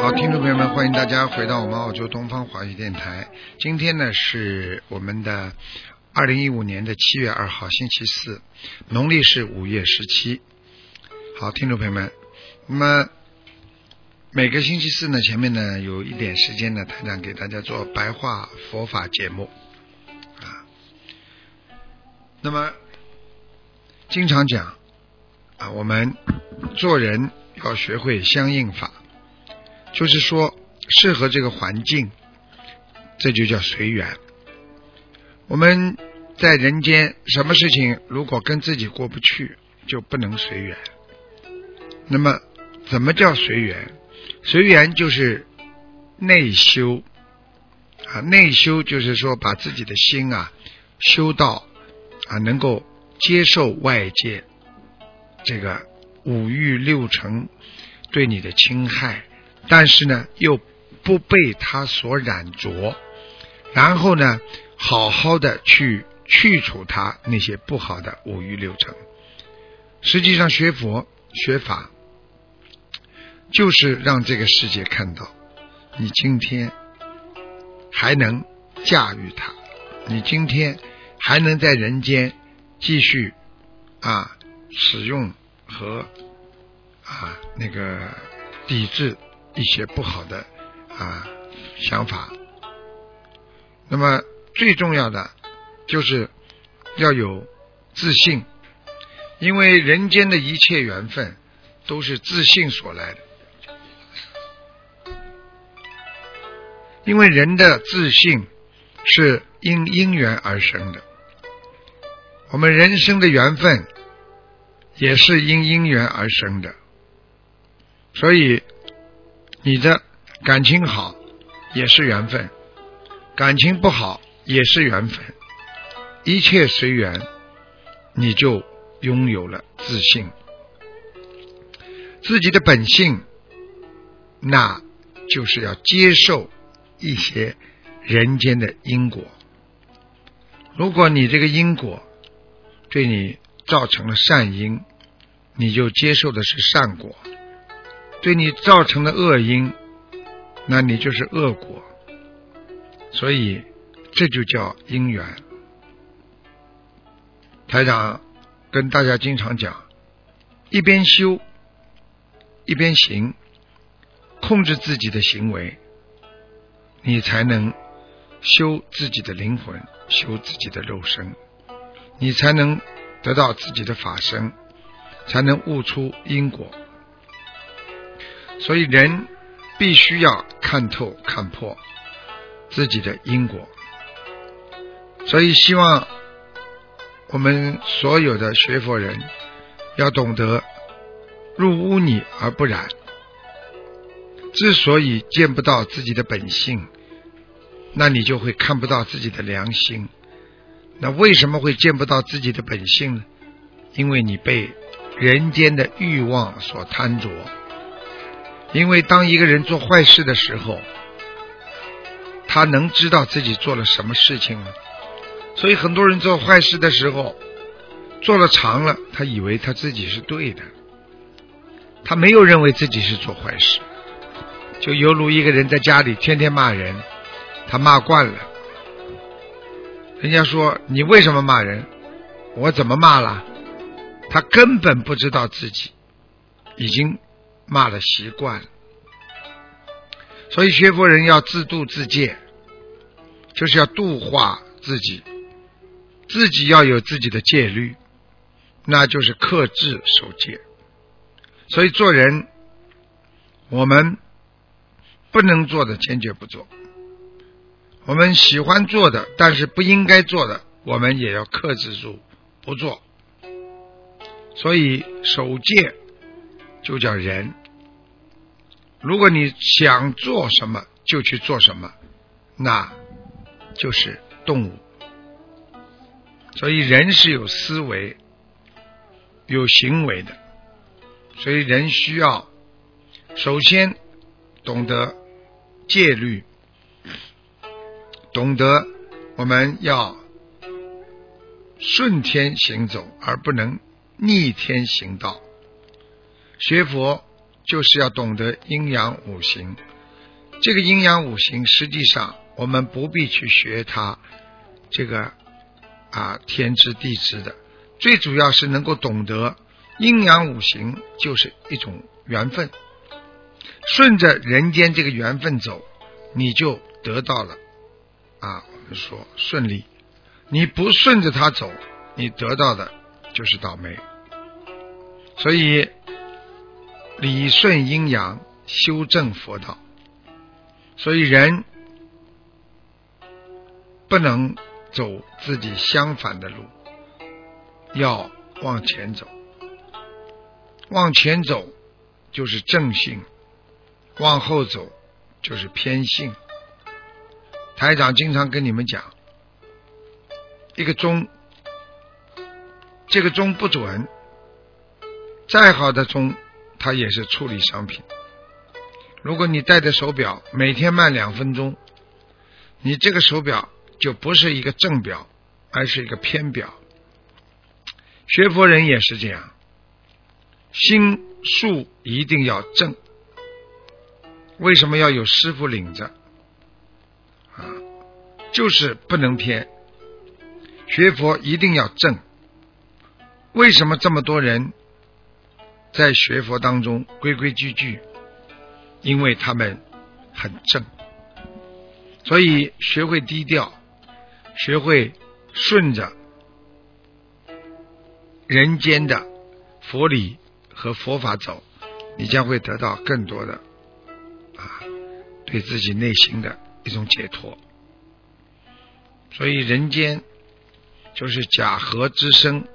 好，听众朋友们，欢迎大家回到我们澳洲东方华语电台。今天呢是我们的2015年的7月2号，星期四，农历是5月17。好，听众朋友们，那么每个星期四呢，前面呢有一点时间呢，台长给大家做白话佛法节目啊。那么经常讲啊，我们做人要学会相应法，就是说适合这个环境，这就叫随缘。我们在人间什么事情如果跟自己过不去，就不能随缘。那么怎么叫随缘？随缘就是内修啊，内修就是说把自己的心啊修到啊能够接受外界这个五欲六尘对你的侵害，但是呢又不被它所染着，然后呢好好的去去除它那些不好的五欲六尘。实际上学佛学法就是让这个世界看到你今天还能驾驭它，你今天还能在人间继续啊使用和啊那个抵制一些不好的啊想法。那么最重要的就是要有自信，因为人间的一切缘分都是自信所来的。因为人的自信是因因缘而生的，我们人生的缘分也是因因缘而生的，所以你的感情好也是缘分，感情不好也是缘分，一切随缘，你就拥有了自信。自己的本性，那就是要接受一些人间的因果。如果你这个因果对你造成了善因，你就接受的是善果；对你造成了恶因，那你就是恶果。所以这就叫因缘。台长跟大家经常讲，一边修一边行，控制自己的行为，你才能修自己的灵魂，修自己的肉身，你才能得到自己的法身，才能悟出因果。所以人必须要看透看破自己的因果。所以希望我们所有的学佛人要懂得入污泥而不染。之所以见不到自己的本性，那你就会看不到自己的良心。那为什么会见不到自己的本性呢？因为你被人间的欲望所贪着。因为当一个人做坏事的时候，他能知道自己做了什么事情吗？所以很多人做坏事的时候，做了长了，他以为他自己是对的，他没有认为自己是做坏事。就犹如一个人在家里天天骂人，他骂惯了，人家说你为什么骂人？我怎么骂了？他根本不知道自己已经骂了习惯了。所以学佛人要自度自戒，就是要度化自己，自己要有自己的戒律，那就是克制守戒。所以做人，我们不能做的坚决不做，我们喜欢做的但是不应该做的，我们也要克制住不做。所以守戒就叫仁，如果你想做什么就去做什么，那就是动物。所以人是有思维有行为的，所以人需要首先懂得戒律，懂得我们要顺天行走，而不能逆天行道。学佛就是要懂得阴阳五行，这个阴阳五行实际上我们不必去学它这个天知地知的，最主要是能够懂得阴阳五行就是一种缘分，顺着人间这个缘分走，你就得到了我们说顺利，你不顺着它走，你得到的就是倒霉。所以理顺阴阳，修正佛道。所以人不能走自己相反的路，要往前走。往前走就是正性，往后走就是偏性。台长经常跟你们讲，一个钟，这个钟不准，再好的钟它也是处理商品。如果你戴着手表每天慢2分钟，你这个手表就不是一个正表，而是一个偏表。学佛人也是这样，心术一定要正。为什么要有师父领着就是不能偏。学佛一定要正。为什么这么多人在学佛当中规规矩矩？因为他们很正。所以学会低调，学会顺着人间的佛理和佛法走，你将会得到更多的对自己内心的一种解脱。所以人间就是假合之身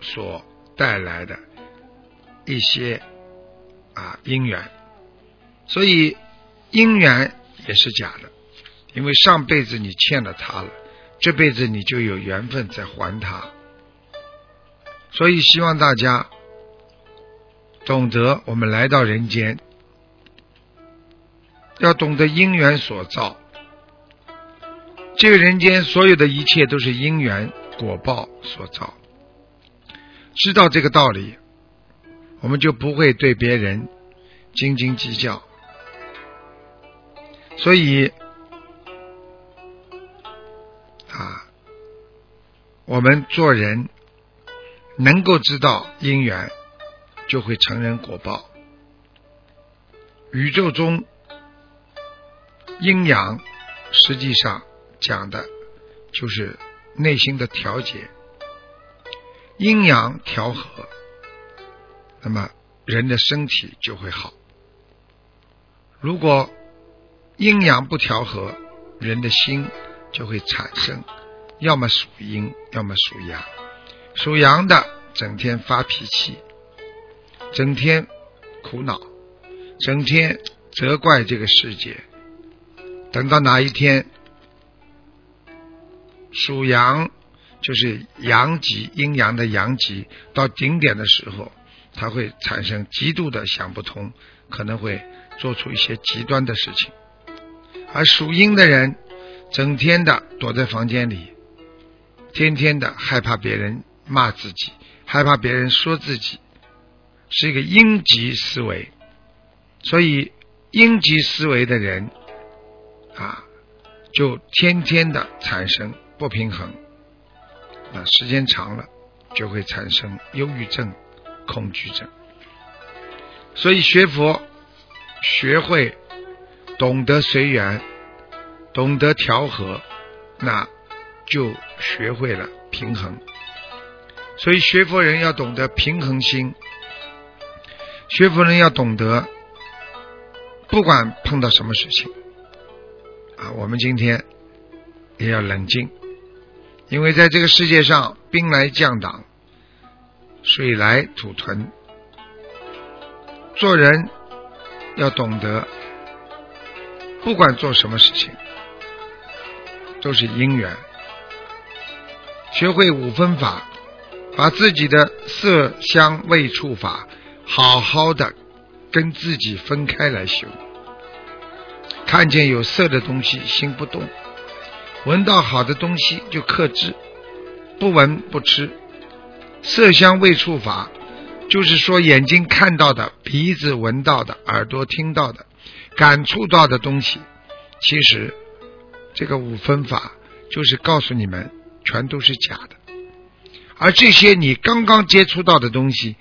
所带来的一些因缘，所以因缘也是假的，因为上辈子你欠了他了，这辈子你就有缘分再还他。所以希望大家懂得，我们来到人间要懂得因缘所造，这个人间所有的一切都是因缘果报所造。知道这个道理，我们就不会对别人斤斤计较。所以我们做人能够知道因缘，就会承认果报。宇宙中阴阳实际上讲的就是内心的调节，阴阳调和，那么人的身体就会好。如果阴阳不调和，人的心就会产生要么属阴要么属阳。属阳的整天发脾气，整天苦恼，整天责怪这个世界，等到哪一天属阳就是阳极，阴阳的阳极到顶点的时候，它会产生极度的想不通，可能会做出一些极端的事情。而属阴的人整天的躲在房间里，天天的害怕别人骂自己，害怕别人说自己，是一个阴极思维。所以阴极思维的人就天天的产生不平衡，时间长了就会产生忧郁症、恐惧症。所以学佛学会懂得随缘，懂得调和，那就学会了平衡。所以学佛人要懂得平衡心，学佛人要懂得不管碰到什么事情我们今天也要冷静，因为在这个世界上兵来将挡，水来土屯，做人要懂得，不管做什么事情都是因缘。学会五分法，把自己的色香味触法好好的跟自己分开来修。看见有色的东西心不动，闻到好的东西就克制，不闻不吃。色香味触法就是说眼睛看到的，鼻子闻到的，耳朵听到的，感触到的东西，其实这个五分法就是告诉你们全都是假的。而这些你刚刚接触到的东西，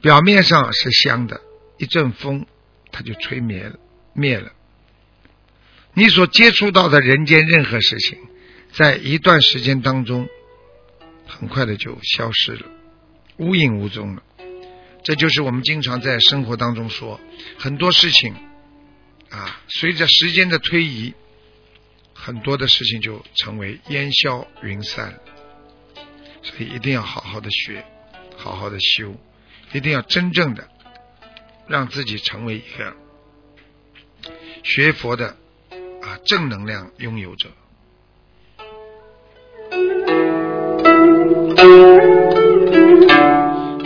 表面上是香的，一阵风它就吹灭了。你所接触到的人间任何事情，在一段时间当中很快的就消失了，无影无踪了。这就是我们经常在生活当中说很多事情啊，随着时间的推移，很多的事情就成为烟消云散了。所以一定要好好的学，好好的修，一定要真正的让自己成为一个学佛的正能量拥有者。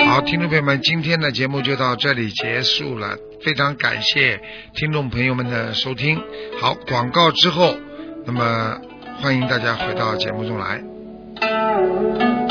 好，听众朋友们，今天的节目就到这里结束了，非常感谢听众朋友们的收听。好，广告之后，那么欢迎大家回到节目中来。